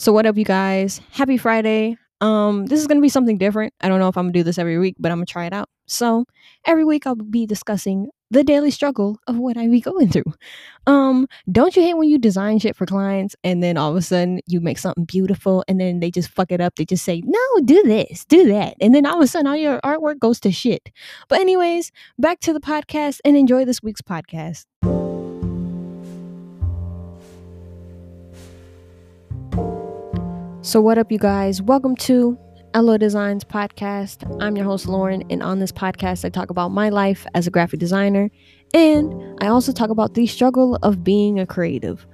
So what up, you guys? Happy Friday. This is going to be something different. I don't know if I'm going to do this every week, but I'm going to try it out. So every week I'll be discussing the daily struggle of what I be going through. Don't you hate when you design shit for clients and then all of a sudden you make something beautiful and then they just fuck it up. They just say, no, do this, do that. And then all of a sudden all your artwork goes to shit. But anyways, back to the podcast and enjoy this week's podcast. So what up, you guys? Welcome to LO Designs Podcast. I'm your host, Lauren, and on this podcast, I talk about my life as a graphic designer, and I also talk about the struggle of being a creative.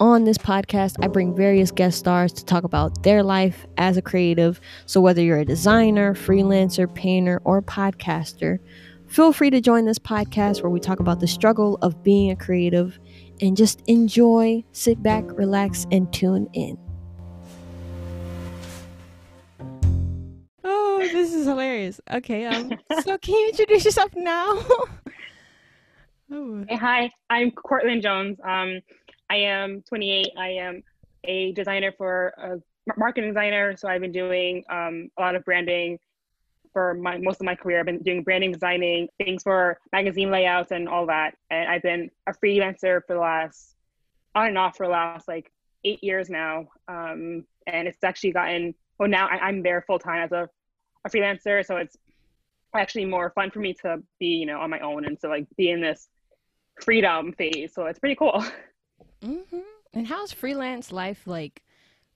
On this podcast, I bring various guest stars to talk about their life as a creative. So whether you're a designer, freelancer, painter, or podcaster, feel free to join this podcast where we talk about the struggle of being a creative and just enjoy, sit back, relax, and tune in. This is hilarious. Okay, so can you introduce yourself now? Hey, hi, I'm Courtlyn Jones. I am 28. I am a designer for a marketing designer. So I've been doing a lot of branding for most of my career. I've been doing branding, designing things for magazine layouts and all that. And I've been a freelancer for the last, on and off for the last like 8 years now. And it's actually gotten, well, now I'm there full time as a freelancer, so it's actually more fun for me to be, you know, on my own and to like be in this freedom phase. So it's pretty cool. Mm-hmm. And how's freelance life like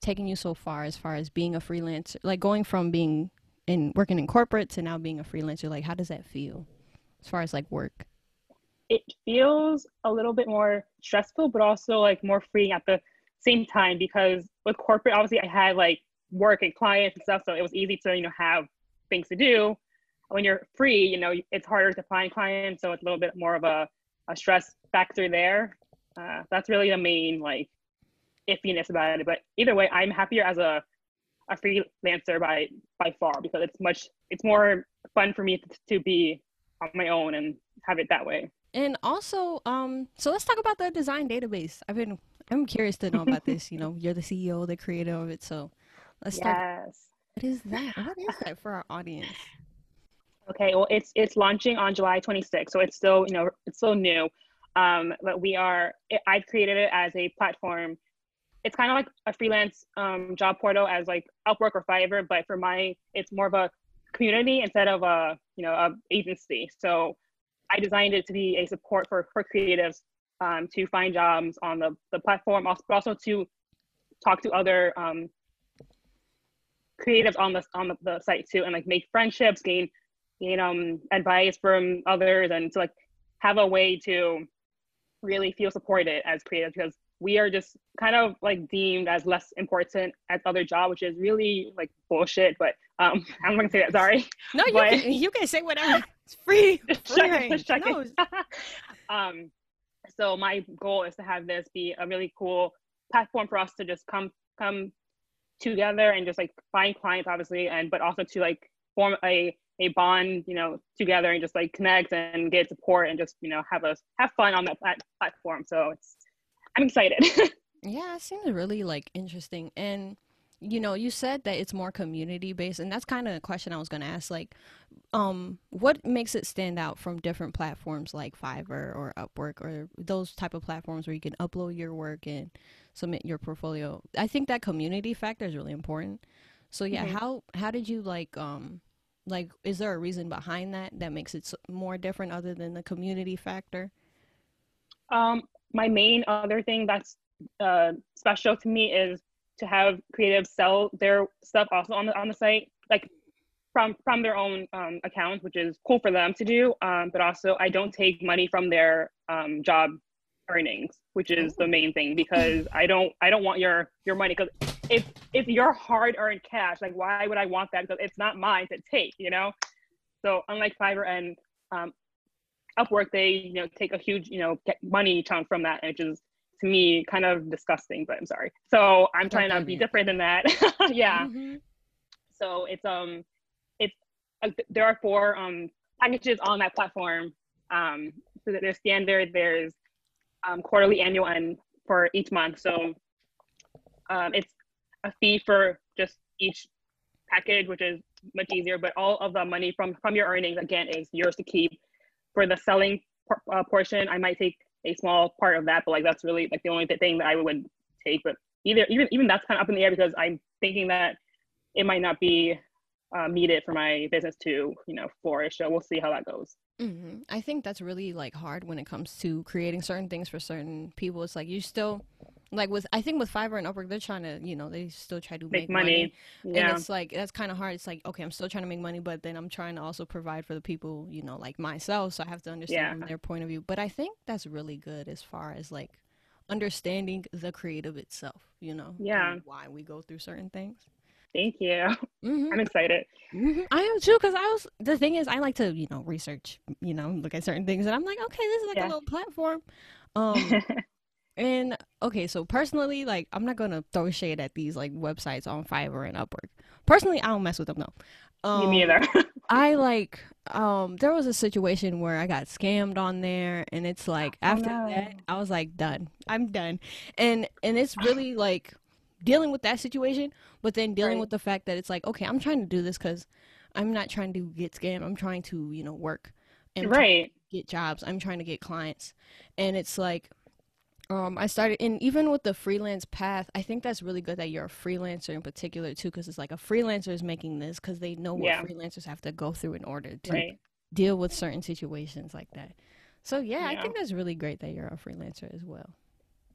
taking you so far as being a freelancer, like going from being in working in corporate to now being a freelancer? Like, how does that feel as far as like work? It feels a little bit more stressful, but also like more freeing at the same time, because with corporate, obviously I had like work and clients and stuff, so it was easy to, you know, have things to do. When you're free, you know, it's harder to find clients, so it's a little bit more of a stress factor there. That's really the main like iffiness about it. But either way, I'm happier as a freelancer by far, because it's more fun for me to be on my own and have it that way. And also, so let's talk about the design database. I'm curious to know about this. You know, you're the CEO, the creator of it, so let's start. Yes. What is that? What is that for our audience? Okay, well, it's launching on July 26th, so it's still, you know, it's still new. But I've created it as a platform. It's kind of like a freelance job portal as like Upwork or Fiverr, but for it's more of a community instead of a agency. So I designed it to be a support for creatives to find jobs on the platform, but also to talk to other creatives on the site too, and like make friendships, gain advice from others, and to like have a way to really feel supported as creatives, because we are just kind of like deemed as less important as other jobs, which is really like bullshit. But I'm not gonna say that. Sorry. No, but you can say whatever. It's free. No. So my goal is to have this be a really cool platform for us to just come together and just like find clients, obviously, but also to like form a bond, you know, together, and just like connect and get support and just, you know, have fun on that platform. So I'm excited. Yeah, it seems really like interesting. And, you know, you said that it's more community based, and that's kind of a question I was going to ask, like, what makes it stand out from different platforms like Fiverr or Upwork or those type of platforms where you can upload your work and submit your portfolio? I think that community factor is really important. So yeah, mm-hmm. How did you like is there a reason behind that makes it more different other than the community factor? My main other thing that's special to me is to have creatives sell their stuff also on the site, like from their own account, which is cool for them to do. But also I don't take money from their job earnings, which is the main thing, because I don't want your money, because it's your hard-earned cash. Like, why would I want that? Because it's not mine to take, you know. So unlike Fiverr and Upwork, they, you know, take a huge, you know, money chunk from that, which is to me kind of disgusting, but I'm sorry. So I'm trying to be different than that. Yeah. Mm-hmm. So it's there are four packages on that platform. So that there's standard, there's quarterly, annual, and for each month. So it's a fee for just each package, which is much easier, but all of the money from your earnings, again, is yours to keep. For the selling portion, I might take a small part of that, but like that's really like the only thing that I would take. But even that's kind of up in the air, because I'm thinking that it might not be needed for my business to, you know, flourish. So we'll see how that goes. Mm-hmm. I think that's really like hard when it comes to creating certain things for certain people. It's like you still like I think with Fiverr and Upwork, they're trying to, you know, they still try to make money. Yeah. And it's like, that's kind of hard. It's like, okay, I'm still trying to make money, but then I'm trying to also provide for the people, you know, like myself. So I have to understand their point of view. But I think that's really good as far as like understanding the creative itself, you know, and why we go through certain things. Thank you. Mm-hmm. I'm excited. Mm-hmm. I am too, because the thing is, I like to, you know, research, you know, look at certain things, and I'm like, okay, this is like a little platform. And okay, so personally, like, I'm not gonna throw shade at these like websites on Fiverr and Upwork. Personally, I don't mess with them though. Me neither. I like, there was a situation where I got scammed on there, and it's like that, I was like, done. I'm done. And it's really like dealing with that situation, but then dealing with the fact that it's like, okay, I'm trying to do this because I'm not trying to get scammed. I'm trying to, you know, work and get jobs. I'm trying to get clients, and it's like. I started, and even with the freelance path, I think that's really good that you're a freelancer in particular too, because it's like a freelancer is making this because they know what freelancers have to go through in order to deal with certain situations like that. So I think that's really great that you're a freelancer as well.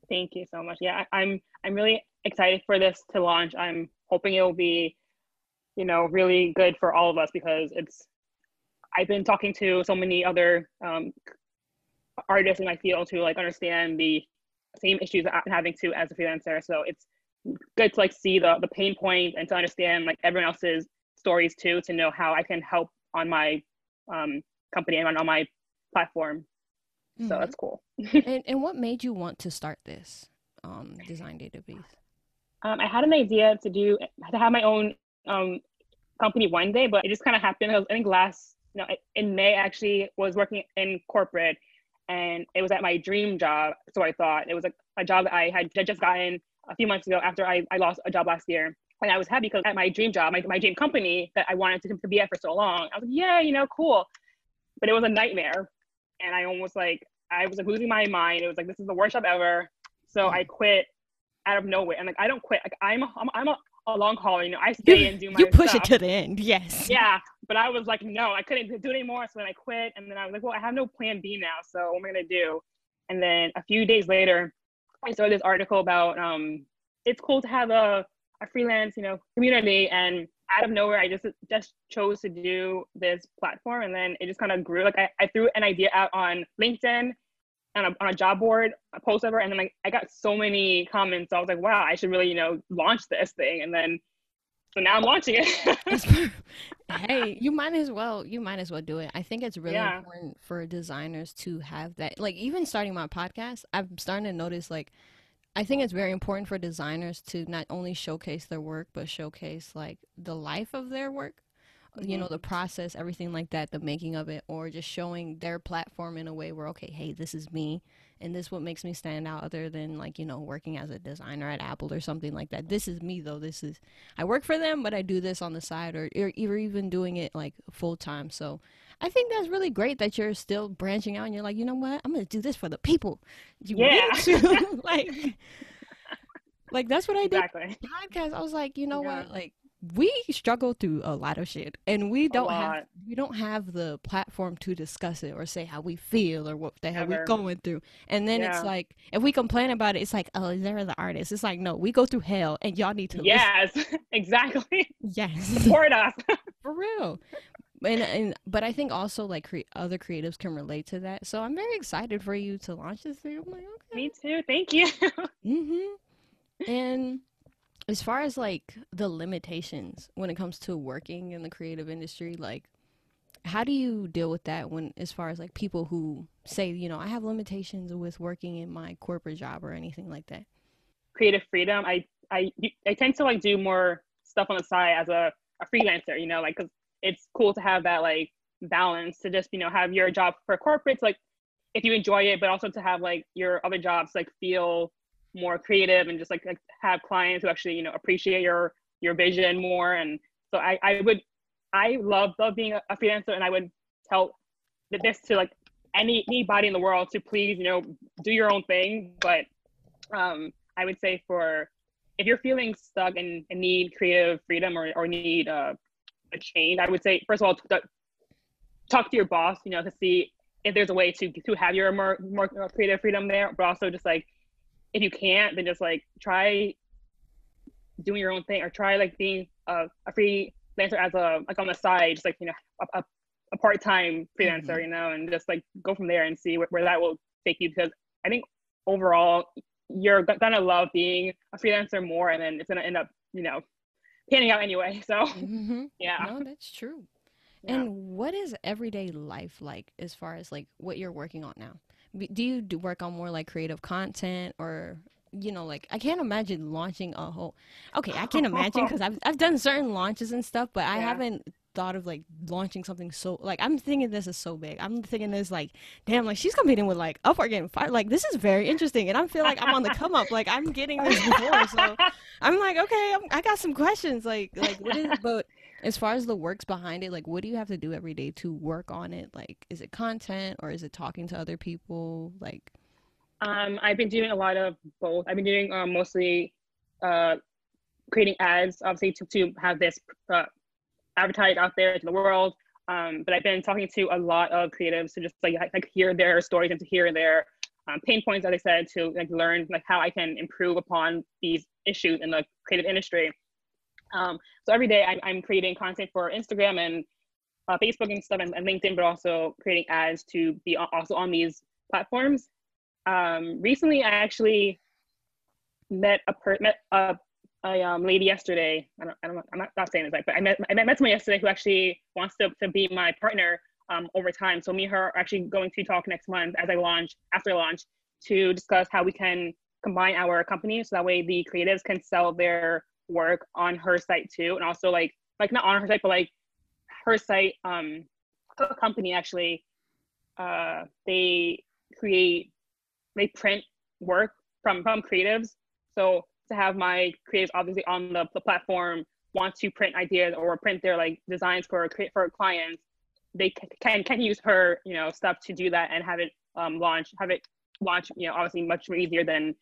Thank you so much. Yeah, I'm really excited for this to launch. I'm hoping it will be, you know, really good for all of us, because it's, I've been talking to so many other artists in my field to like understand the same issues that I'm having too as a freelancer. So it's good to like see the pain points and to understand like everyone else's stories too, to know how I can help on my company and on my platform. Mm-hmm. So that's cool. And what made you want to start this design database? I had an idea to have my own company one day, but it just kind of happened. I think in May, I actually was working in corporate, and it was at my dream job. So I thought it was a job that I had just gotten a few months ago after I lost a job last year. And I was happy because at my dream job, my dream company that I wanted to be at for so long, I was like, yeah, you know, cool. But it was a nightmare. And I almost I was losing my mind. It was like, this is the worst job ever. So I quit out of nowhere. And like, I don't quit. Like I'm a long hauler, you know, I stay and do my stuff. You push it to the end, yes. Yeah, but I was like, no, I couldn't do it anymore, so then I quit, and then I was like, well, I have no plan B now, so what am I going to do? And then a few days later, I saw this article about, it's cool to have a freelance, you know, community, and out of nowhere, I just chose to do this platform, and then it just kind of grew. Like, I threw an idea out on LinkedIn, on a job board, a post over, and then I got so many comments. So I was like, wow, I should really, you know, launch this thing. And then, so now I'm launching it. Hey, you might as well do it. I think it's really important for designers to have that. Like, even starting my podcast, I'm starting to notice, like, I think it's very important for designers to not only showcase their work, but showcase like the life of their work. You know, the process, everything like that, the making of it, or just showing their platform in a way where, okay, hey, this is me, and this is what makes me stand out other than, like, you know, working as a designer at Apple or something like that. This is me, though. This is, I work for them, but I do this on the side, or even doing it, like, full time. So I think that's really great that you're still branching out, and you're like, you know what? I'm going to do this for the people. Like, that's what I did. Exactly. Podcast. I was like, you know what? Like, we struggle through a lot of shit, and we don't have the platform to discuss it or say how we feel or what the hell we're going through. And then it's like, if we complain about it, it's like, oh, they're the artists. It's like, no, we go through hell, and y'all need to listen. Exactly. Yes. Support us. For real. But I think also like other creatives can relate to that. So I'm very excited for you to launch this thing. I'm like, okay. Me too. Thank you. And as far as like the limitations when it comes to working in the creative industry, like how do you deal with that when, as far as like people who say, you know, I have limitations with working in my corporate job or anything like that? Creative freedom. I tend to like do more stuff on the side as a freelancer, you know, like, cause it's cool to have that like balance to just, you know, have your job for corporates, like if you enjoy it, but also to have like your other jobs, like feel more creative and just like have clients who actually, you know, appreciate your vision more. And so I love being a freelancer, and I would tell this to like anybody in the world to please, you know, do your own thing. But I would say if you're feeling stuck and need creative freedom or need a change, I would say, first of all, talk to your boss, you know, to see if there's a way to have your more creative freedom there. But also just like, if you can't, then just like try doing your own thing, or try like being a freelancer as like on the side, just like, you know, a part-time freelancer, mm-hmm. you know, and just like go from there and see where that will take you. Because I think overall, you're gonna love being a freelancer more, and then it's gonna end up, you know, panning out anyway. So mm-hmm. yeah. No, that's true. Yeah. And what is everyday life like as far as like what you're working on now? Do you work on more like creative content, or, you know, like I can't imagine launching a whole, okay, I can't imagine, because I've done certain launches and stuff, but I haven't thought of like launching something so like, I'm thinking this is so big. I'm thinking this like, damn, like she's competing with like Upwork and Fiverr. Like this is very interesting, and I feel like I'm on the come up. Like I'm getting this before, so I'm like, okay, I got some questions. Like what is? But as far as the works behind it, like what do you have to do every day to work on it? Like is it content, or is it talking to other people? Like, I've been doing a lot of both. I've been doing mostly creating ads, obviously to have this advertise out there to the world, but I've been talking to a lot of creatives to just like hear their stories and to hear their pain points, as I said, to like learn like how I can improve upon these issues in the creative industry. So every day I'm creating content for Instagram and Facebook and stuff, and LinkedIn, but also creating ads to be also on these platforms. Recently I actually met a lady yesterday. I'm not saying this right, but I met someone yesterday who actually wants to be my partner over time. So me and her are actually going to talk next month after launch to discuss how we can combine our companies, so that way the creatives can sell their work on her site too. And also like not on her site, but like her site company actually they print work from creatives. So to have my creatives obviously on the platform want to print ideas or print their like designs for clients, they can use her, you know, stuff to do that, and have it launch, you know, obviously much more easier than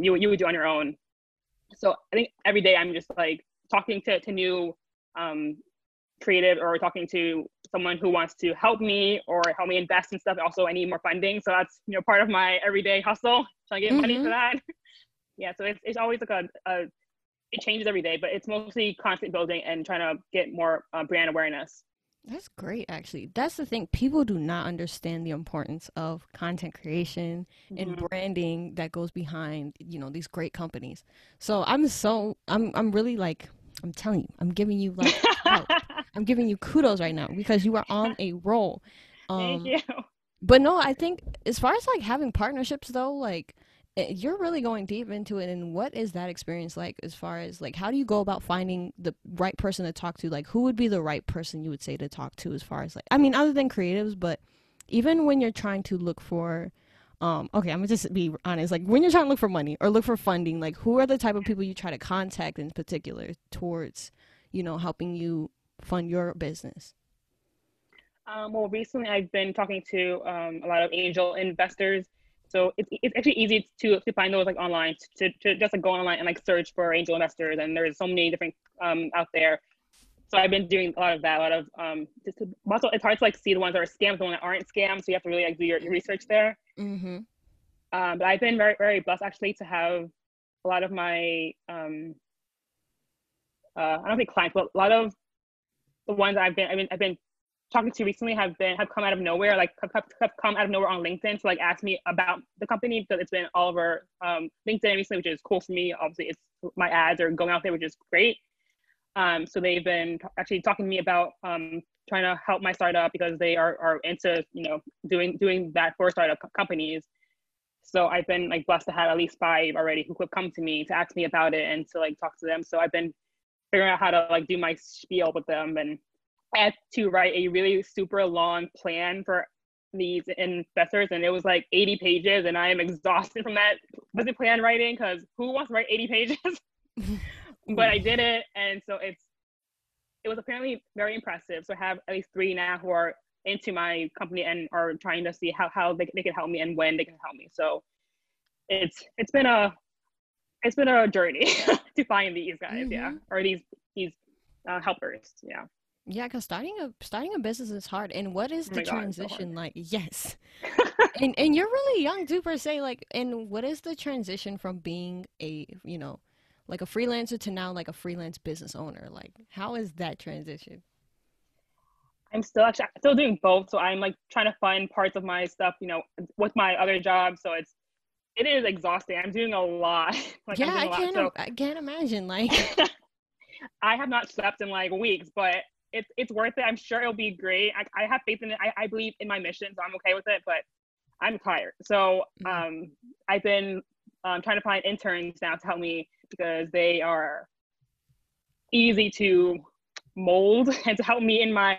you would do on your own. So I think every day I'm just like talking to new creative, or talking to someone who wants to help me invest in stuff. Also, I need more funding, so that's, you know, part of my everyday hustle, trying to get mm-hmm. money for that. Yeah, so it's always like it changes every day, but it's mostly constant building and trying to get more brand awareness. That's great, actually. That's the thing. People do not understand the importance of content creation mm-hmm. and branding that goes behind, you know, these great companies. So I'm really like, I'm telling you, I'm giving you like, I'm giving you kudos right now, because you are on a roll. Thank you. But no, I think as far as like having partnerships though, like, you're really going deep into it. And what is that experience like, as far as like, how do you go about finding the right person to talk to? Like, who would be the right person you would say to talk to, as far as like, I mean, other than creatives, but even when you're trying to look for, okay, I'm gonna just be honest, like when you're trying to look for money or look for funding, like who are the type of people you try to contact in particular towards, you know, helping you fund your business? Well, recently I've been talking to a lot of angel investors. So it's actually easy to find those like online, to just like go online and like search for angel investors. And there's so many different out there. So I've been doing a lot of that, also it's hard to like see the ones that are scams, the ones that aren't scams. So you have to really like do your research there. Mm-hmm. But I've been very, very blessed actually to have a lot of my, I don't think clients, but a lot of the ones I've been talking to recently have come out of nowhere, like have come out of nowhere on LinkedIn to like ask me about the company, because it's been all over LinkedIn recently, which is cool for me. Obviously, it's my ads are going out there, which is great. So they've been actually talking to me about trying to help my startup, because they are into, you know, doing that for startup companies. So I've been like blessed to have at least 5 already who have come to me to ask me about it and to like talk to them. So I've been figuring out how to like do my spiel with them, and I had to write a really super long plan for these investors, and it was like 80 pages, and I am exhausted from that business plan writing, because who wants to write 80 pages? But I did it, and so it was apparently very impressive. So I have at least 3 now who are into my company and are trying to see how they can help me and when they can help me. So it's been a journey to find these guys, mm-hmm. yeah, or these helpers, yeah. Yeah, because starting a business is hard. And what is the transition so like? Yes. and you're really young too, per se. Like, and what is the transition from being a, you know, like a freelancer to now like a freelance business owner? Like, how is that transition? I'm still doing both. So I'm like trying to find parts of my stuff, you know, with my other job. So it is exhausting. I'm doing a lot. Like, yeah, I can't imagine. Like, I have not slept in like weeks, but it's worth it. I'm sure it'll be great. I have faith in it. I believe in my mission, so I'm okay with it, but I'm tired. So I've been trying to find interns now to help me, because they are easy to mold and to help me in my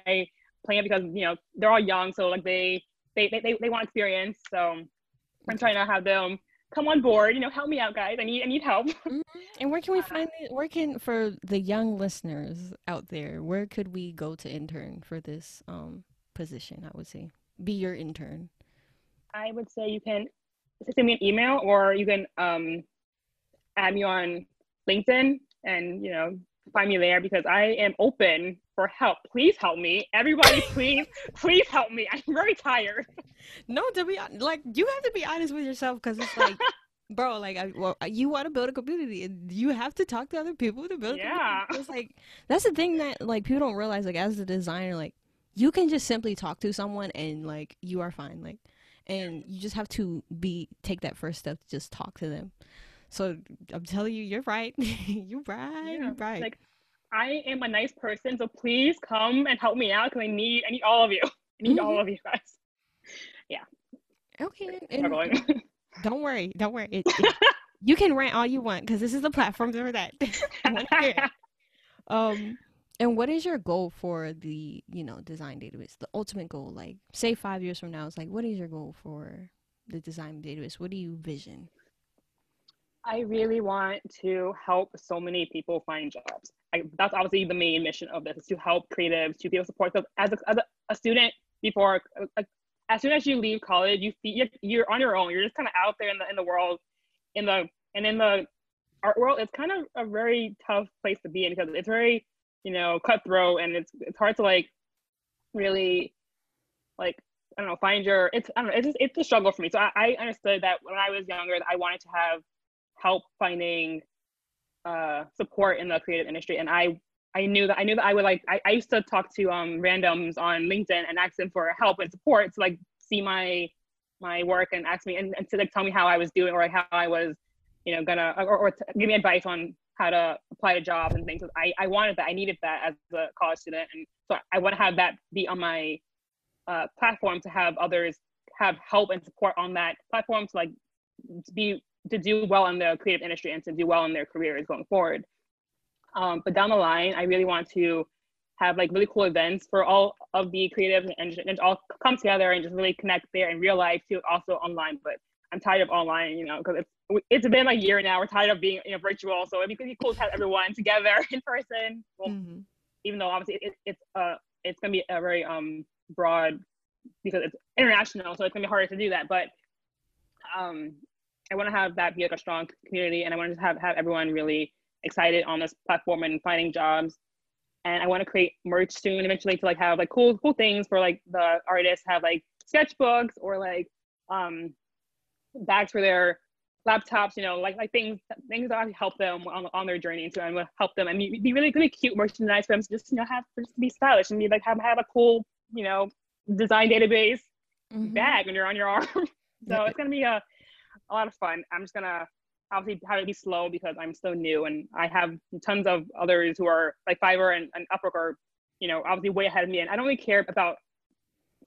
plan, because, you know, they're all young. So like they want experience. So I'm trying to have them come on board, you know, help me out, guys. I need help. Mm-hmm. And where can we find for the young listeners out there, where could we go to intern for this position? I would say be your intern. I would say you can send me an email, or you can add me on LinkedIn and, you know, find me there, because I am open for help. Please help me. Everybody, please help me. I'm very tired. No, to be like, you have to be honest with yourself, because it's like, bro, like, you want to build a community, and you have to talk to other people to build a community. It's like, that's the thing that like people don't realize, like as a designer, like you can just simply talk to someone and like you are fine, like, and you just have to take that first step to just talk to them. So I'm telling you, you're right. You're right. Like, I am a nice person, so please come and help me out, because I need all of you. I need all of you guys. Yeah. Okay. And don't worry. You can rant all you want, because this is the platform for that. And what is your goal for the, you know, design database? The ultimate goal, like say 5 years from now, it's like, what is your goal for the design database? What do you vision? I really want to help so many people find jobs. That's obviously the main mission of this, is to help creatives, to be able to support them. As a student, before, like, as soon as you leave college, you're on your own. You're just kind of out there in the world, in the art world. It's kind of a very tough place to be in, because it's very, you know, cutthroat, and it's hard to like really like, I don't know, find your. It's a struggle for me. So I understood that when I was younger, that I wanted to have help finding support in the creative industry, and I knew that I would like. I used to talk to randoms on LinkedIn and ask them for help and support, to like see my work and ask me and to like tell me how I was doing, or like how I was, you know, gonna or to give me advice on how to apply to jobs and things. So I wanted that. I needed that as a college student, and so I want to have that be on my platform, to have others have help and support on that platform, to like to do well in the creative industry and to do well in their careers going forward. But down the line, I really want to have like really cool events for all of the creatives and all come together and just really connect there in real life too, also online. But I'm tired of online, you know, because it's been like a year now. We're tired of being, you know, virtual. So it'd be cool to have everyone together in person. Well, mm-hmm. Even though obviously it's gonna be a very broad, because it's international, so it's gonna be harder to do that. But I want to have that be like a strong community, and I want to have everyone really excited on this platform and finding jobs. And I want to create merch soon eventually, to like have like cool things for like the artists, have like sketchbooks or like bags for their laptops, you know, like things that actually help them on their journey. So I'm gonna help them and be really, really cute merchandise for them, to just, you know, just be stylish and be like have a cool, you know, design database bag when you're on your arm. So it's gonna be a lot of fun. I'm just gonna obviously have it be slow, because I'm so new, and I have tons of others who are like Fiverr and Upwork are, you know, obviously way ahead of me, and I don't really care about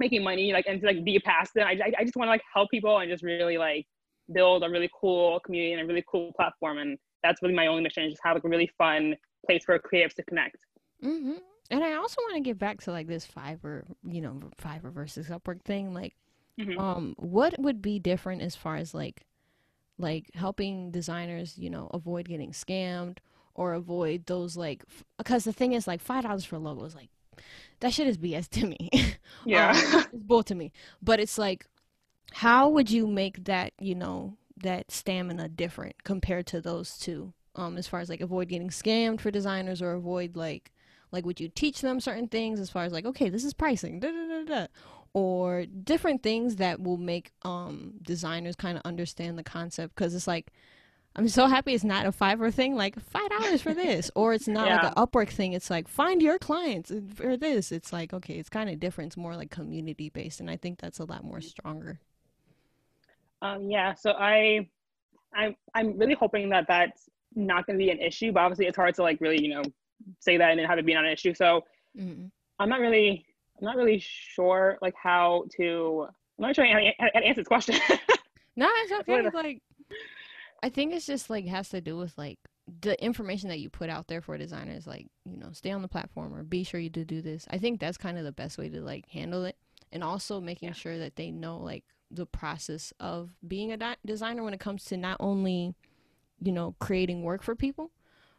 making money, like, and to like be past them. I just want to like help people and just really like build a really cool community and a really cool platform, and that's really my only mission, is just have like a really fun place for creatives to connect. Mm-hmm. And I also want to get back to like this Fiverr versus Upwork thing, like. Mm-hmm. What would be different as far as like helping designers, you know, avoid getting scammed or avoid those like, because the thing is like $5 for a logo is like, that shit is BS to me. Yeah. It's bull to me. But it's like, how would you make that, you know, that stamina different compared to those two? As far as like avoid getting scammed for designers or avoid like would you teach them certain things as far as like, okay, this is pricing, da, da, da, da, or different things that will make designers kind of understand the concept? Because it's like, I'm so happy it's not a Fiverr thing, like $5 for this, or it's not like an Upwork thing. It's like, find your clients for this. It's like, okay, it's kind of different. It's more like community based. And I think that's a lot more stronger. Yeah. So I'm really hoping that that's not going to be an issue, but obviously it's hard to like really, you know, say that and then have it be not an issue. So I'm not really sure like how to, I'm not sure how to answer this question. No, it's okay. Like, I think it's just like has to do with like the information that you put out there for designers, like, you know, stay on the platform or be sure you do this. I think that's kind of the best way to like handle it. And also making sure that they know like the process of being a designer when it comes to not only, you know, creating work for people,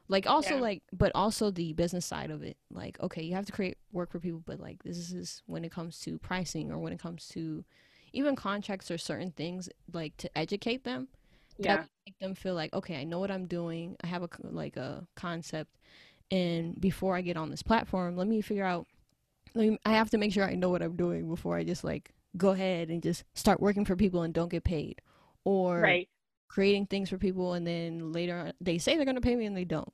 like also like, but also the business side of it. Like, okay, you have to create work for people, but like this is when it comes to pricing or when it comes to even contracts or certain things, like to educate them. Yeah. Make them feel like, okay, I know what I'm doing. I have a, like a concept. And before I get on this platform, let me figure out, I have to make sure I know what I'm doing before I just like go ahead and just start working for people and don't get paid, or creating things for people. And then later they say they're going to pay me and they don't,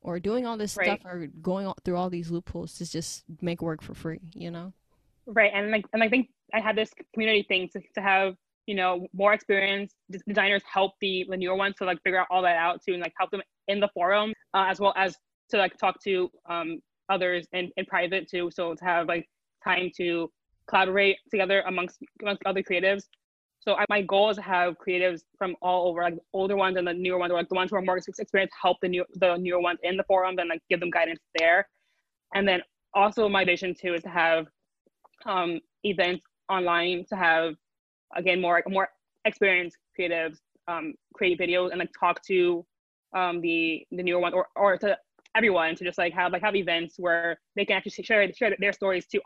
or doing all this stuff or going through all these loopholes to just make work for free, you know? Right. And I think I had this community thing to have, you know, more experienced designers help the newer ones to like figure out all that out too, and like help them in the forum, as well as to like talk to others in private too. So to have like time to collaborate together amongst other creatives. So my goal is to have creatives from all over, like older ones and the newer ones, or like the ones who are more experienced, help the newer ones in the forum and like give them guidance there. And then also my vision too is to have events online to have, again, more experienced creatives create videos and like talk to the newer ones or to everyone, to just like have events where they can actually share their stories too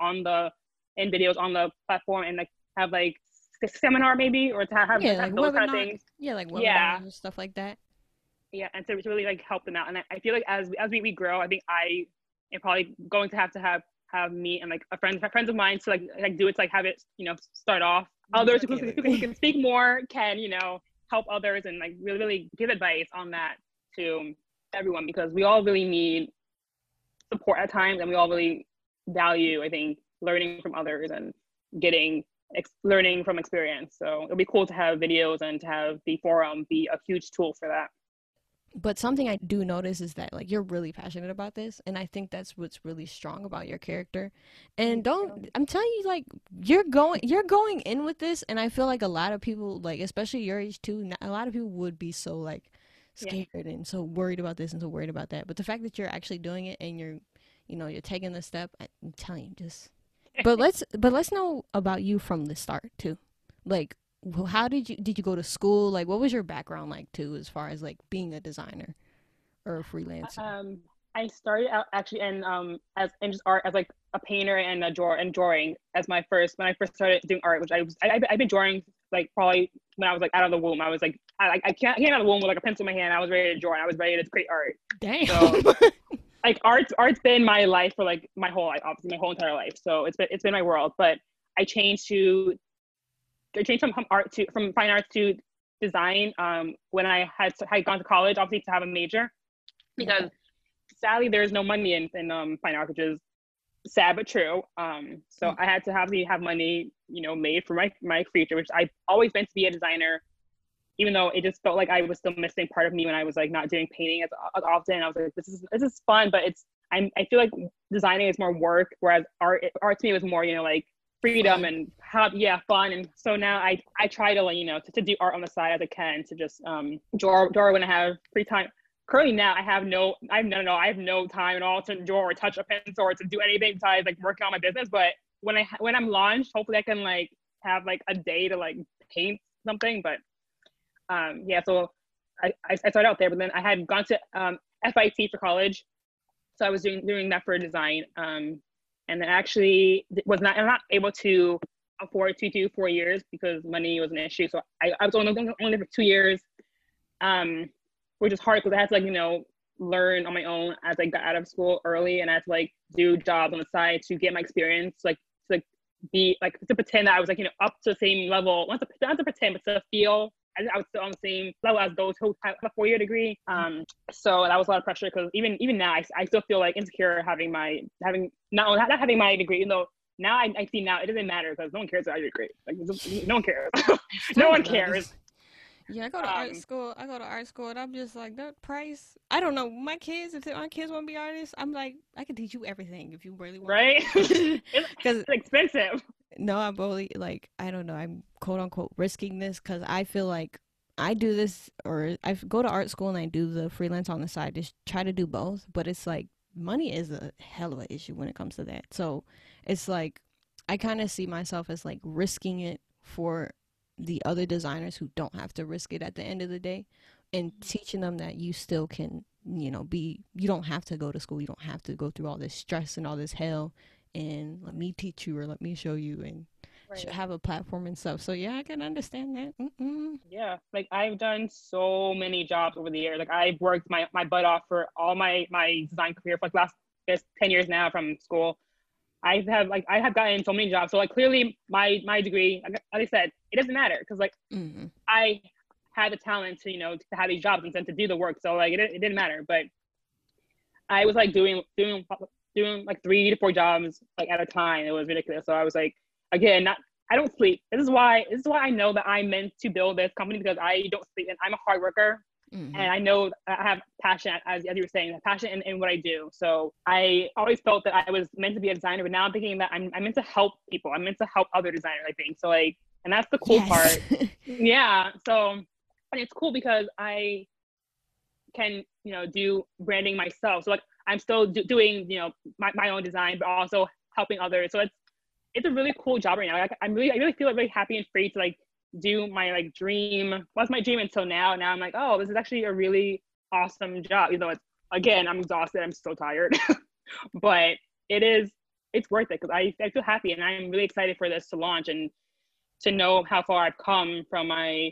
in videos on the platform, and like have like a seminar maybe, or to have like those kind of things. Yeah, like webinars and stuff like that. Yeah, and to really like help them out. And I feel like as we grow, I think I am probably going to have me and like a friends of mine to like do it, to like have it, you know, start off. Others who can speak more can, you know, help others and like really, really give advice on that to everyone, because we all really need support at times, and we all really value, I think, learning from others and learning from experience. So it'll be cool to have videos and to have the forum be a huge tool for that. But something I do notice is that like you're really passionate about this, and I think that's what's really strong about your character. And I'm telling you, like you're going in with this, and I feel like a lot of people, like especially your age too, a lot of people would be so like scared and so worried about this and so worried about that. But the fact that you're actually doing it and you're taking the step, I'm telling you, just but let's know about you from the start too. Like, how did you go to school? Like, what was your background like too, as far as like being a designer or a freelancer? I started out actually in art as like a painter and drawing as my first, when I first started doing art, which I've been drawing like probably when I was like out of the womb. I was like, I came out of the womb with like a pencil in my hand. I was ready to draw, and I was ready to create art. Damn. So, like art's been my life for like my whole life, obviously my whole entire life. So it's been my world, but I changed from fine arts to design when I had gone to college, obviously to have a major, because sadly there's no money in fine arts, which is sad but true. So I had to have money, you know, made for my future, which I've always meant to be a designer, even though it just felt like I was still missing part of me when I was like not doing painting as often. I was like, this is fun, but I feel like designing is more work, whereas art to me was more, you know, like freedom and fun. And so now I try to, you know, to do art on the side as I can, to just draw when I have free time. Currently now I have no time at all to draw or touch a pencil or to do anything besides like working on my business. But when I'm launched, hopefully I can like have like a day to like paint something. But yeah, so I started out there, but then I had gone to FIT for college. So I was doing that for design. And then actually I'm not able to afford to do 4 years because money was an issue. So I was only for 2 years, which is hard because I had to like, you know, learn on my own as I got out of school early, and I had to like do jobs on the side to get my experience, like to like, be like, to pretend that I was like, you know, up to the same level, not to pretend, but to feel I was still on the same level as those who have a four-year degree. So that was a lot of pressure because even now I still feel like insecure having not having my degree, even though now I see now it doesn't matter because no one cares about your degree. Like no one cares. No one cares. Yeah, I go to art school, and I'm just like, that price. I don't know. My kids, if my kids want to be artists, I'm like, I can teach you everything if you really want. Right? It's expensive. No, I'm only like, I don't know. I'm quote unquote risking this because I feel like I do this, or I go to art school and I do the freelance on the side. Just try to do both, but it's like money is a hell of an issue when it comes to that. So it's like I kind of see myself as like risking it for the other designers who don't have to risk it at the end of the day, and teaching them that you still can, you know, you don't have to go to school. You don't have to go through all this stress and all this hell, and let me teach you or let me show you and have a platform and stuff. So yeah, I can understand that. Mm-mm. Yeah. Like I've done so many jobs over the years. Like I've worked my butt off for all my design career for like last 10 years now from school. I have gotten so many jobs. So like clearly my degree, like I said, it doesn't matter because like I had the talent to, you know, to have these jobs and to do the work. So like it didn't matter. But I was like doing like 3 to 4 jobs like at a time. It was ridiculous. So I was like, again, I don't sleep. This is why I know that I'm meant to build this company, because I don't sleep and I'm a hard worker. Mm-hmm. And I know I have passion, as you were saying, passion in what I do. So I always felt that I was meant to be a designer, but now I'm thinking that I'm meant to help people. I'm meant to help other designers, I think. So like, and that's the cool part. Yeah. So, and it's cool because I can, you know, do branding myself. So like, I'm still doing, you know, my own design, but also helping others. So it's a really cool job right now. Like, I really feel like really happy and free to like do my like dream. Was my dream until now I'm like, oh, this is actually a really awesome job, even though it's, again, I'm exhausted, I'm so tired. But it's worth it because I feel happy, and I'm really excited for this to launch and to know how far I've come from my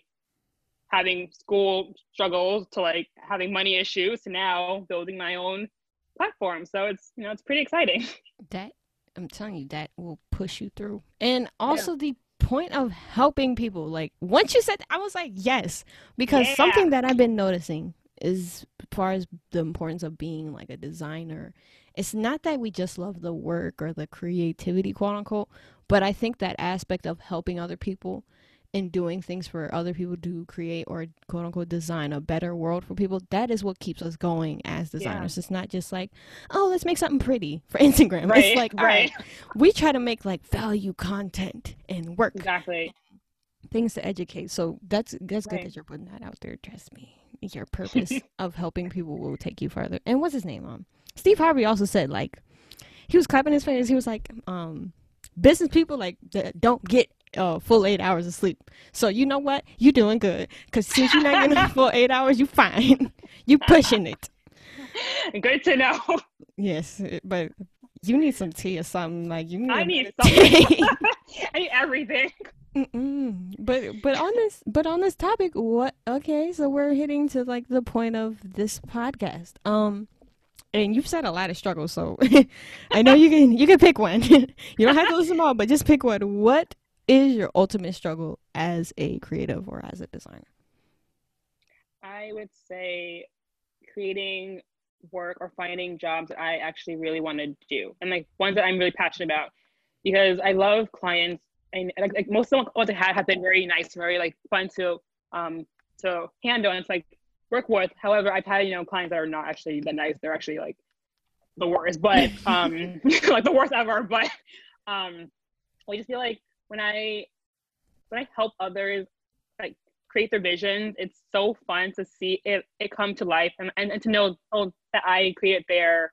having school struggles to like having money issues to now building my own platform. So it's, you know, it's pretty exciting. That, I'm telling you, that will push you through. And also the point of helping people, like once you said that, I was like, yes, because something that I've been noticing is, as far as the importance of being like a designer, it's not that we just love the work or the creativity, quote unquote, but I think that aspect of helping other people and doing things for other people to create or quote unquote design a better world for people, that is what keeps us going as designers. It's not just like, oh, let's make something pretty for Instagram. It's like, all right, we try to make like value content and work, exactly, things to educate. So that's good that you're putting that out there. Trust me, your purpose of helping people will take you farther. And what's his name, Steve Harvey also said, like, he was clapping his fingers, he was like, business people like that don't get full 8 hours of sleep. So you know what? You're doing good, because since you're not getting full 8 hours, you're fine. You're pushing it. Good to know. Yes, but you need some tea or something. Like you need. I need something. I need everything. Mm-mm. But on this topic, what? Okay, so we're hitting to like the point of this podcast. And you've said a lot of struggles, so I know you can pick one. You don't have to listen to all, but just pick one. What is your ultimate struggle as a creative or as a designer? I would say creating work or finding jobs that I actually really want to do, and like ones that I'm really passionate about, because I love clients, and like most of the ones I had have been very nice, very like fun to handle and it's like work with. However, I've had, you know, clients that are not actually that nice. They're actually like the worst, but like the worst ever. But I just feel like when I help others like create their visions, it's so fun to see it come to life and to know that I created their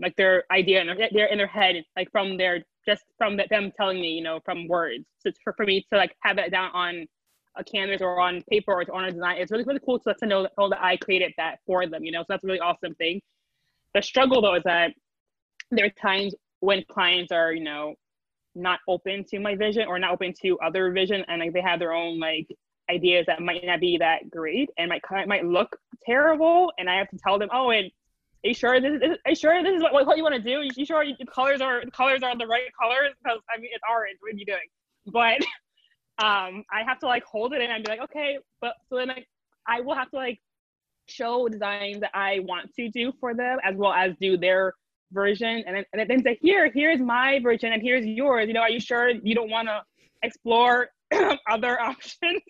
like their idea and they're in their head, like from their, just from them telling me, you know, from words. So it's for me to like have that down on a canvas or on paper or on a design, it's really, really cool to know that I created that for them, you know, so that's a really awesome thing. The struggle though is that there are times when clients are, you know, not open to my vision or not open to other vision, and like they have their own like ideas that might not be that great and my client might look terrible, and I have to tell them, oh, and are you sure this is what you want to do? Are you sure the colors are the right colors? Because I mean, it's orange, what are you doing? But I have to like hold it in and be like, okay, but so then like I will have to like show designs that I want to do for them as well as do their version, and then say, here's my version and here's yours, you know, are you sure you don't want to explore other options?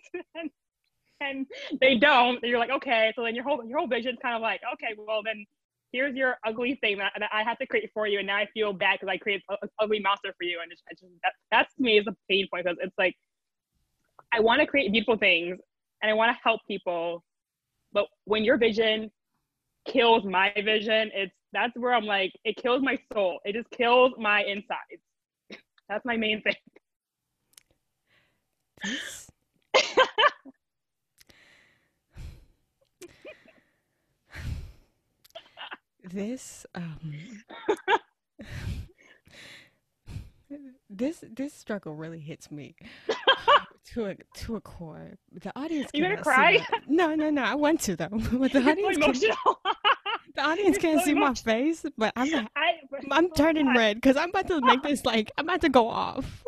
and they don't, and you're like, okay, so then your whole vision's kind of like, okay, well then here's your ugly thing that I have to create for you, and now I feel bad because I created an ugly monster for you, and that's to me is a pain point, because it's like I want to create beautiful things and I want to help people, but when your vision kills my vision, that's where I'm like, it kills my soul. It just kills my insides. That's my main thing. This struggle really hits me to a core. The audience. You gonna cry? No. I want to though. The audience. Emotional. The audience can't see my face, but I'm turning red because I'm about to make this like, I'm about to go off.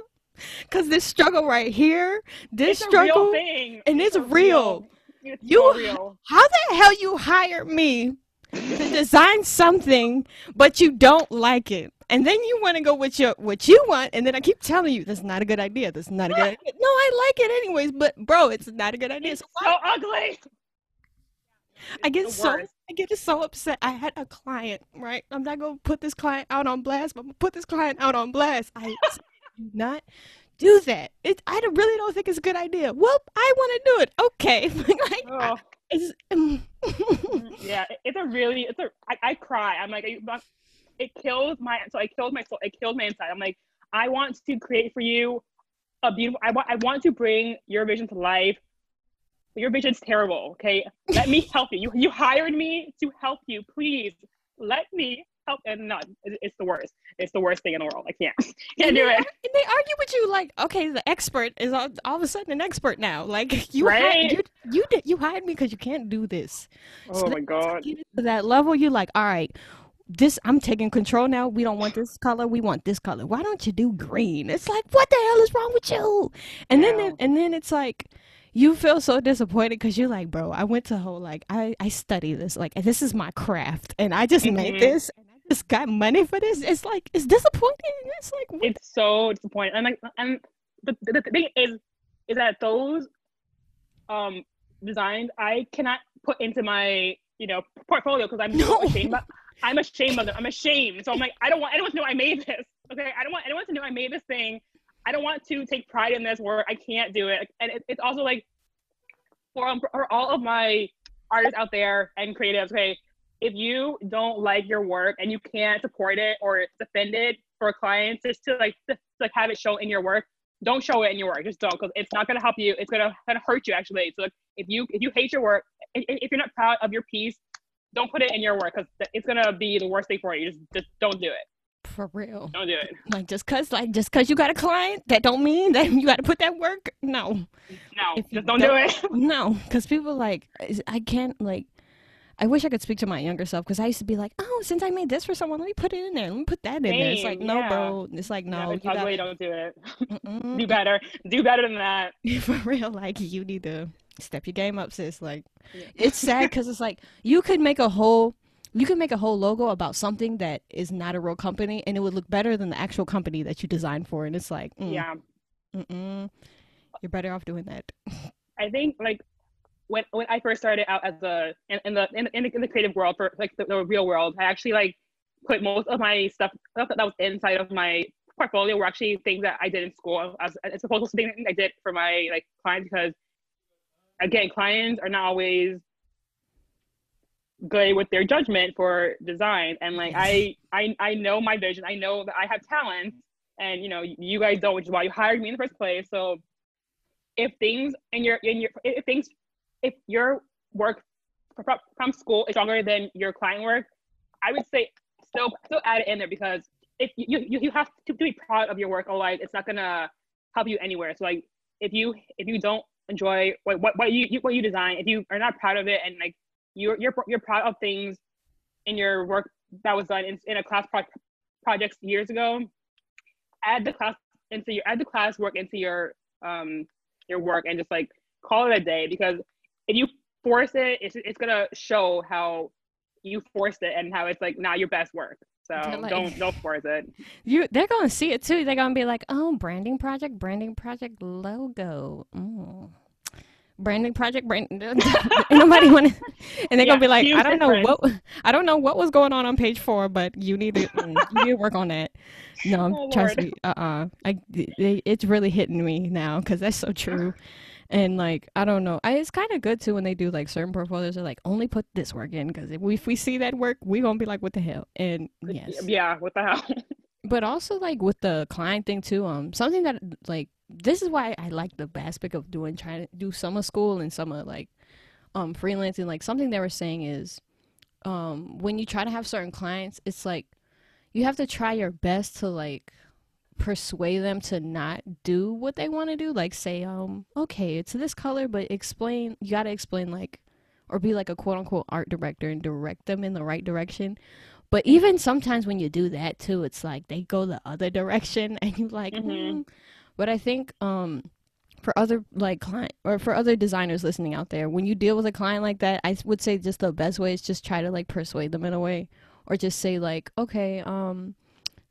Because this struggle right here, it's a real thing. And it's real. It's so real. How the hell you hired me to design something, but you don't like it? And then you want to go with what you want. And then I keep telling you, that's not a good idea. That's not a good idea. No, I like it anyways, but bro, it's not a good idea. It's so ugly. I get so upset. I had a client, right? I'm not going to put this client out on blast, but I'm going to put this client out on blast. I do not do that. I really don't think it's a good idea. Well, I want to do it. Okay. Like, oh. Yeah, I cry. I'm like, it kills my, so I killed my soul. It killed my inside. I'm like, I want to create for you a beautiful, I want to bring your vision to life. Your vision's terrible, okay? Let me help you. You hired me to help you. Please let me help. And no, it's the worst. It's the worst thing in the world. I can't do it. And they argue with you like, okay, the expert is all of a sudden an expert now. Like you hired me because you can't do this. Oh my God. To get to that level, you're like, all right, this, I'm taking control now. We don't want this color. We want this color. Why don't you do green? It's like, what the hell is wrong with you? And yeah. then it's like, you feel so disappointed because you're like, bro, I went to whole, like, I study this. Like, this is my craft. And I just made this. And I just got money for this. It's like, it's disappointing. It's like, what? It's so disappointing. And like, and the thing is that those designs, I cannot put into my, you know, portfolio because I'm so ashamed. I'm ashamed of them. I'm ashamed. So I'm like, I don't want anyone to know I made this. Okay? I don't want anyone to know I made this thing. I don't want to take pride in this work. I can't do it. And it's also like for all of my artists out there and creatives, okay, if you don't like your work and you can't support it or defend it for clients, just to have it show in your work, don't show it in your work. Just don't, because it's not going to help you. It's going to hurt you, actually. So like, if you hate your work, if you're not proud of your piece, don't put it in your work, because it's going to be the worst thing for you. Just don't do it. For real. Don't do it. Like, just cause you got a client, that don't mean that you got to put that work. No, just don't do it. No, because people like, I can't, like, I wish I could speak to my younger self, because I used to be like, oh, since I made this for someone, let me put it in there. Let me put that in there. It's like, no, bro. It's like, no. Yeah, you don't do it. Do better. Do better than that. For real. Like, you need to step your game up, sis. Like, yeah. It's sad because it's like, you could make a whole... You can make a whole logo about something that is not a real company, and it would look better than the actual company that you designed for. And it's like, you're better off doing that. I think like when I first started out as in the creative world, for like the real world, I actually like put most of my stuff that was inside of my portfolio were actually things that I did in school. It's supposed to be things I did for my like clients, because again, clients are not always good with their judgment for design. And like, I know my vision. I know that I have talent, and you know, you guys don't, which is why you hired me in the first place. So if things if your work from school is stronger than your client work, I would say still add it in there, because if you have to be proud of your work, or like it's not gonna help you anywhere. So like if you don't enjoy what you design, if you are not proud of it, and like you're proud of things in your work that was done in a class project years ago, add the classwork into your work, and just like call it a day. Because if you force it, it's gonna show how you forced it and how it's like not your best work. So like, don't force it. They're gonna see it too. They're gonna be like, oh, branding project logo. Mm. Branding project. Nobody want to. And they're gonna be like, I don't know what was going on page 4, but you need to work on that. No, trust me. It's really hitting me now, because that's so true. And like, I don't know. It's kind of good too when they do like certain portfolios are like, only put this work in, because if we see that work, we gonna be like, what the hell? And yes, yeah, what the hell. But also like with the client thing too. Something that like, this is why I like the aspect of trying to do summer school and summer like freelancing. Like something they were saying is when you try to have certain clients, it's like you have to try your best to like persuade them to not do what they want to do. Like say, okay, it's this color, but you got to explain like, or be like a quote unquote art director and direct them in the right direction. But even sometimes when you do that too, it's like they go the other direction and you're like, mm-hmm. But I think for other like client, or for other designers listening out there, when you deal with a client like that, I would say just the best way is just try to like persuade them in a way, or just say like, okay,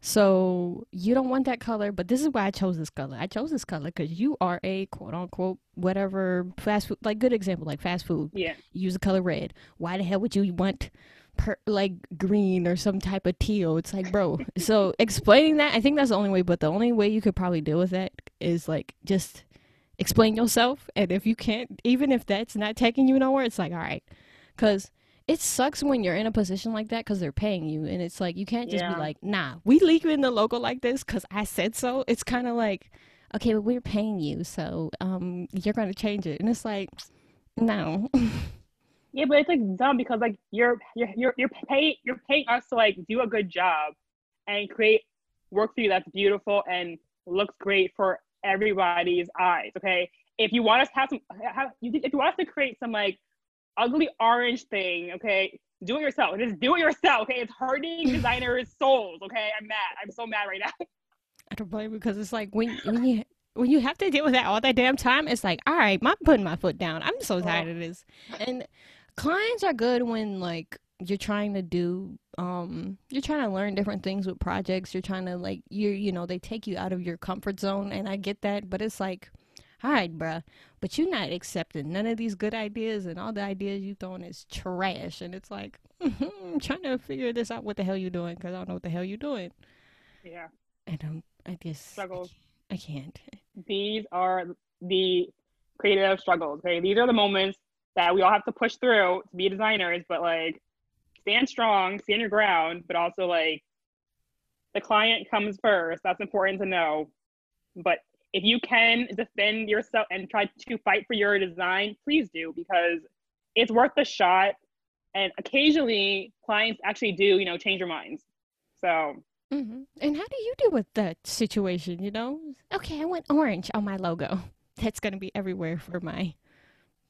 so you don't want that color, but this is why I chose this color. I chose this color because you are a quote unquote whatever fast food, like good example, like fast food. Yeah. You use the color red. Why the hell would you want like green or some type of teal? It's like, bro. So explaining that, I think that's the only way. But the only way you could probably deal with that is like just explain yourself. And if you can't, even if that's not taking you nowhere, it's like, all right, because it sucks when you're in a position like that, because they're paying you, and it's like you can't just be like, nah, we leaving the logo like this because I said so. It's kind of like, okay, but we're paying you, so you're going to change it. And it's like, no. Yeah, but it's like dumb, because like you're paying us to like do a good job and create work for you that's beautiful and looks great for everybody's eyes. Okay, if you want us to create some like ugly orange thing, okay, do it yourself. Just do it yourself. Okay, it's hurting designers' souls. Okay, I'm mad. I'm so mad right now. I don't blame you, because it's like when you have to deal with that all that damn time, it's like, all right, I'm putting my foot down. I'm so tired of this. And clients are good when like you're trying to do you're trying to learn different things with projects, you're trying to like they take you out of your comfort zone, and I get that. But it's like, all right, bruh, but you're not accepting none of these good ideas, and all the ideas you throwing is trash. And it's like, I'm trying to figure this out, what the hell you doing, because I don't know what the hell you doing. Yeah. And I just struggles. I can't. These are the creative struggles, okay? These are the moments that we all have to push through to be designers, but like stand strong, stand your ground, but also like the client comes first. That's important to know. But if you can defend yourself and try to fight for your design, please do, because it's worth the shot. And occasionally clients actually do, change their minds. So. Mm-hmm. And how do you deal with that situation, Okay, I want orange on my logo. That's going to be everywhere for my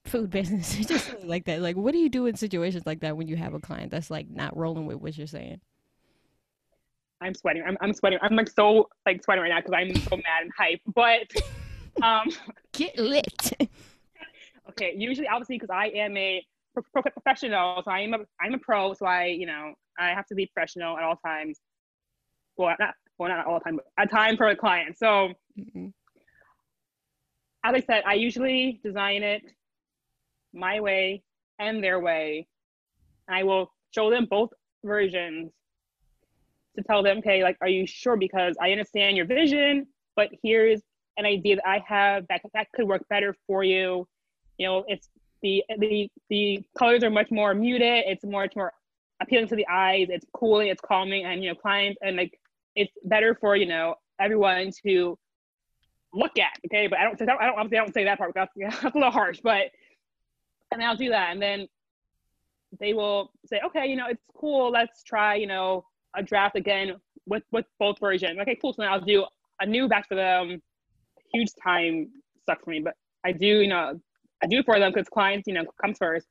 food business. Just like that. Like, what do you do in situations like that when you have a client that's like not rolling with what you're saying? I'm sweating. I'm sweating. I'm like so like sweating right now because I'm so mad and hype. But get lit. Okay, usually obviously because I am a professional, so I'm a pro, so I have to be professional at all times. Well, not all the time, but at time for a client. So, as I said, I usually design it my way and their way. And I will show them both versions to tell them, okay, like, are you sure? Because I understand your vision, but here's an idea that I have that could work better for you. It's the colors are much more muted. It's much more appealing to the eyes. It's cooling, it's calming, and clients, and like it's better for everyone to look at. Okay, but I don't say that part because that's a little harsh. But and I'll do that, and then they will say, okay, it's cool. Let's try a draft again with both versions. Okay, cool. So now I'll do a new batch for them. Huge time suck for me, but I do I do it for them because clients comes first,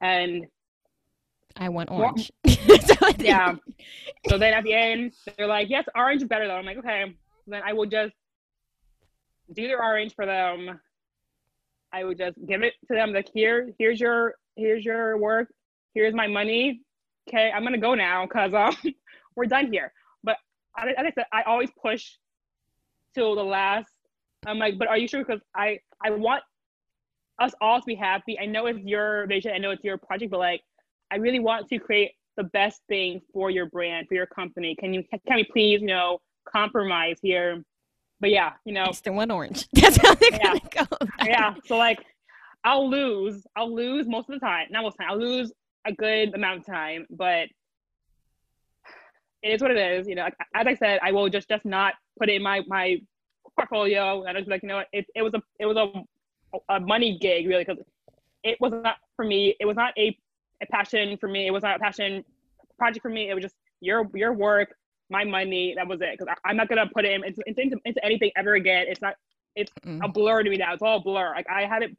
and I want orange. Yeah. So then at the end they're like, yes, orange is better though. I'm like, okay. So then I will just do their orange for them. I would just give it to them, like, here's your work, here's my money. Okay, I'm gonna go now because we're done here. But as I said, I always push till the last. I'm like, but are you sure? Because I want us all to be happy. I know it's your vision, I know it's your project, but like, I really want to create the best thing for your brand, for your company. Can we please, compromise here? But yeah, It's the one orange. That's how they're gonna go. Yeah. So like, I'll lose most of the time. Not most of the time. I'll lose a good amount of time, but it is what it is. As I said, I will just not put it in my portfolio. I was like, it was a money gig, really, because it was not for me. It was not a passion for me. It was not a passion project for me. It was just your work, my money. That was it. Because I'm not gonna put it into anything ever again. It's not. It's a blur to me now. It's all blur. Like I have it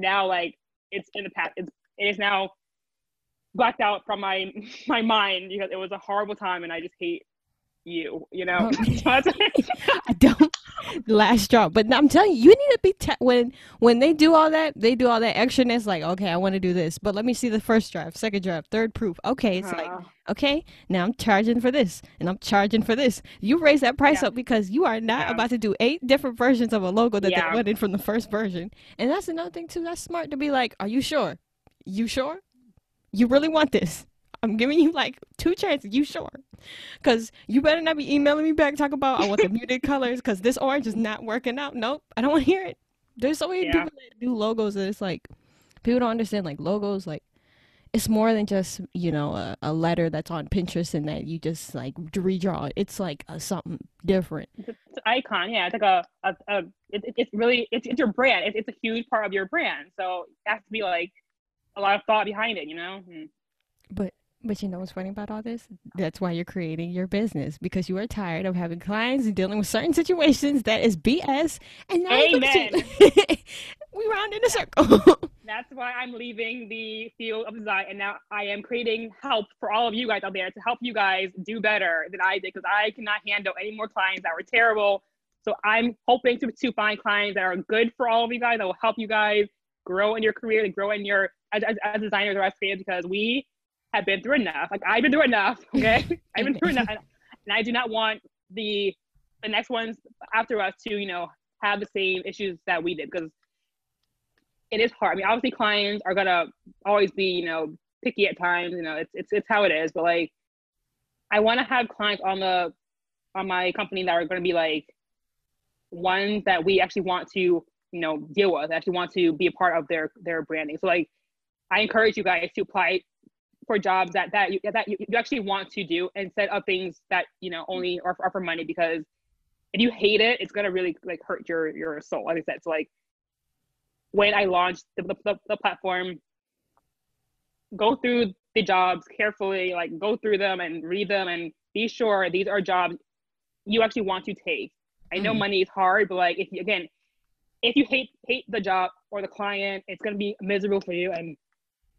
now. Like it's in the past. It is now blacked out from my mind because it was a horrible time, and I just hate you. I don't. Last job, but I'm telling you, you need to be when they do all that extra, and it's like, okay, I want to do this, but let me see the first draft, second draft, third proof. Okay, it's like, okay, now I'm charging for this, and I'm charging for this. You raise that price up because you are not about to do 8 different versions of a logo that they wanted from the first version. And that's another thing too. That's smart to be like, are you sure? You sure? You really want this? I'm giving you like 2 chances. You sure? Because you better not be emailing me back talking about I want the muted colors because this orange is not working out. Nope, I don't want to hear it. There's so many people that do logos that it's like people don't understand. Like logos, like it's more than just a letter that's on Pinterest and that you just like redraw it. It's like something different. It's an icon, yeah. It's like it's really your brand. It's a huge part of your brand, so it has to be like a lot of thought behind it, But you know what's funny about all this? That's why you're creating your business, because you are tired of having clients and dealing with certain situations that is BS. And now amen. We round in a circle. That's why I'm leaving the field of design, and now I am creating help for all of you guys out there to help you guys do better than I did, because I cannot handle any more clients that were terrible. So I'm hoping to find clients that are good for all of you guys, that will help you guys grow in your career and grow in your as designers or as creatives, because we have been through enough. Like I've been through enough. Okay. I've been through enough. And I do not want the next ones after us to, have the same issues that we did, because it is hard. I mean, obviously clients are going to always be, picky at times, it's how it is. But like, I want to have clients on my company that are going to be like ones that we actually want to, deal with, actually want to be a part of their branding. So like, I encourage you guys to apply for jobs that you actually want to do, instead of things that only are for money, because if you hate it, it's gonna really like hurt your soul. Like I said, so like when I launched the platform, go through the jobs carefully, like go through them and read them and be sure these are jobs you actually want to take. I know money is hard, but like if you hate the job or the client, it's gonna be miserable for you, and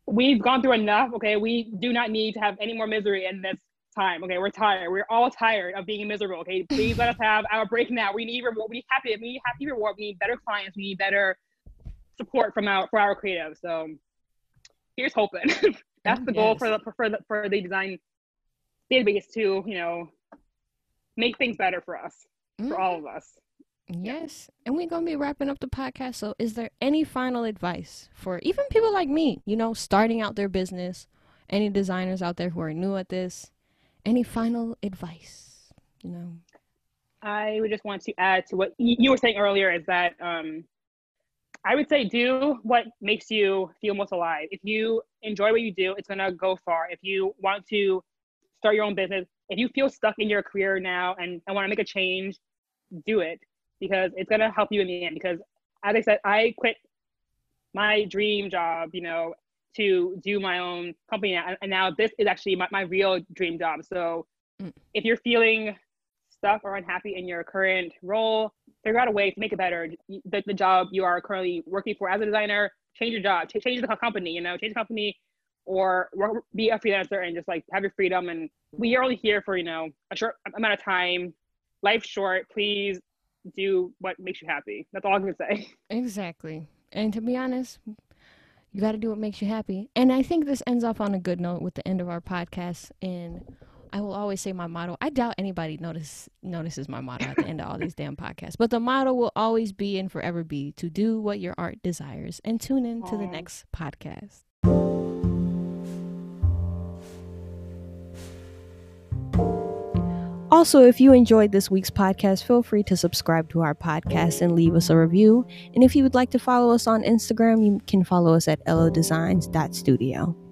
we've gone through enough, okay? We do not need to have any more misery in this time, okay? We're tired. We're all tired of being miserable, okay? Please let us have our break now. We need reward. We need happy. We need happy reward. We need better clients. We need better support for our creatives. So here's hoping. That's the goal for the design database to, make things better for us, for all of us. Yes. And we're going to be wrapping up the podcast. So is there any final advice for even people like me, starting out their business, any designers out there who are new at this, any final advice? I would just want to add to what you were saying earlier, is that I would say do what makes you feel most alive. If you enjoy what you do, it's gonna go far. If you want to start your own business, if you feel stuck in your career now and wanna make a change, do it, because it's gonna help you in the end. Because as I said, I quit my dream job, you know, to do my own company now, and now this is actually my real dream job. So if you're feeling stuck or unhappy in your current role, figure out a way to make it better. The job you are currently working for as a designer, change your job, change the company, you know, change the company, or work, be a freelancer and just like have your freedom. And we are only here for, you know, a short amount of time. Life's short. Please do what makes you happy. That's all I'm gonna say. Exactly. And to be honest, you got to do what makes you happy. And I think this ends off on a good note with the end of our podcast. And I will always say my motto. I doubt anybody notices my motto at the end of all these damn podcasts. But the motto will always be and forever be to do what your art desires. And tune in to the next podcast. Also, if you enjoyed this week's podcast, feel free to subscribe to our podcast and leave us a review. And if you would like to follow us on Instagram, you can follow us at lodesignsstudio.